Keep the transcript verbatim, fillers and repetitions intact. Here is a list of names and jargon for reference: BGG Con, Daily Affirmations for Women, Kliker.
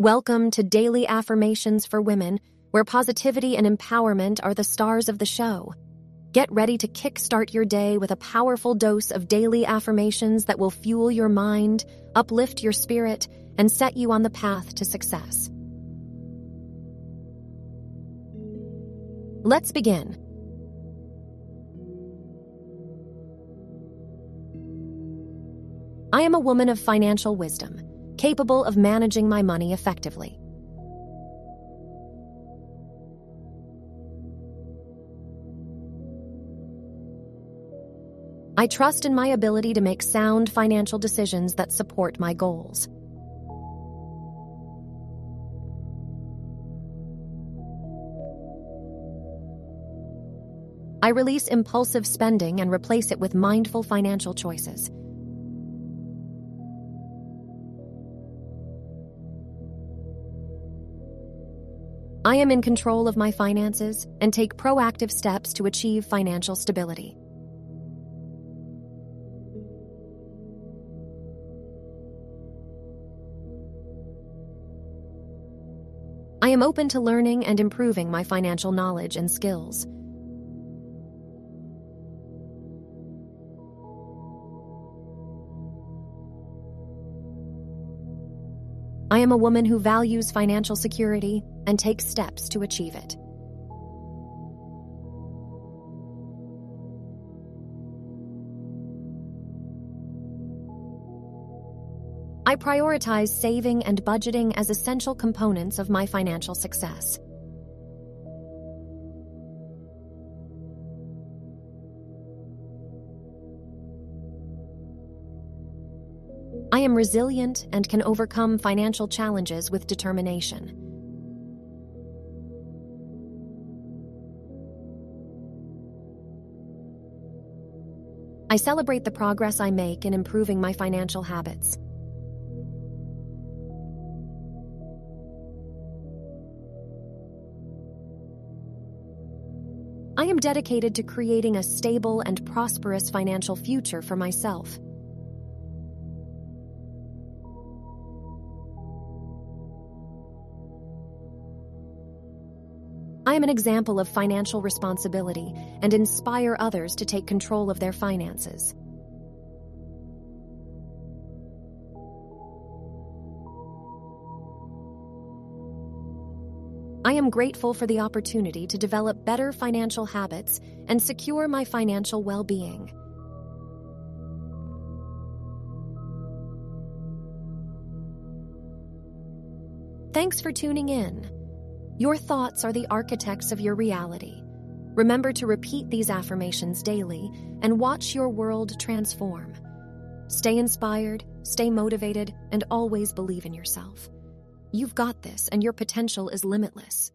Welcome to Daily Affirmations for Women, where positivity and empowerment are the stars of the show. Get ready to kickstart your day with a powerful dose of daily affirmations that will fuel your mind, uplift your spirit, and set you on the path to success. Let's begin. I am a woman of financial wisdom, capable of managing my money effectively. I trust in my ability to make sound financial decisions that support my goals. I release impulsive spending and replace it with mindful financial choices. I am in control of my finances and take proactive steps to achieve financial stability. I am open to learning and improving my financial knowledge and skills. I am a woman who values financial security and takes steps to achieve it. I prioritize saving and budgeting as essential components of my financial success. I am resilient and can overcome financial challenges with determination. I celebrate the progress I make in improving my financial habits. I am dedicated to creating a stable and prosperous financial future for myself. I am an example of financial responsibility and inspire others to take control of their finances. I am grateful for the opportunity to develop better financial habits and secure my financial well-being. Thanks for tuning in. Your thoughts are the architects of your reality. Remember to repeat these affirmations daily and watch your world transform. Stay inspired, stay motivated, and always believe in yourself. You've got this, and your potential is limitless.